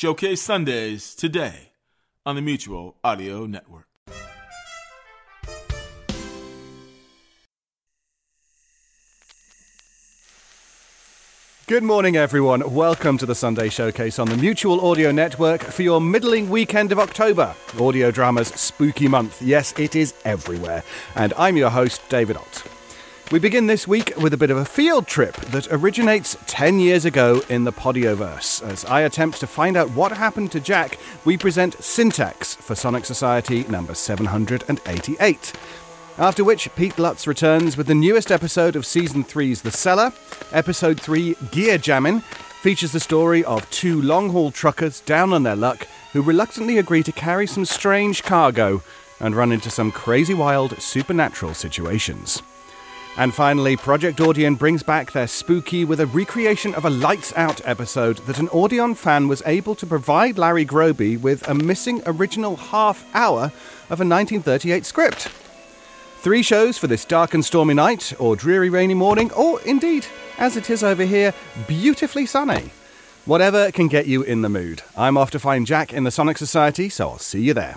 Showcase Sundays today on the Mutual Audio Network. Good morning, everyone. Welcome to the Sunday Showcase on the Mutual Audio Network for your middling weekend of October, audio drama's spooky month. Yes, it is everywhere. And I'm your host, David Ott. We begin this week with a bit of a field trip that originates 10 years ago in the Podioverse. As I attempt to find out what happened to Jack, we present Syntax for Sonic Society number 788. After which, Pete Lutz returns with the newest episode of Season 3's The Cellar. Episode 3, Gear Jammin', features the story of two long-haul truckers down on their luck who reluctantly agree to carry some strange cargo and run into some crazy wild supernatural situations. And finally, Project Audion brings back their spooky with a recreation of a Lights Out episode that an Audion fan was able to provide Larry Groby with a missing original half-hour of a 1938 script. 3 shows for this dark and stormy night, or dreary rainy morning, or indeed, as it is over here, beautifully sunny. Whatever can get you in the mood. I'm off to find Jack in the Sonic Society, so I'll see you there.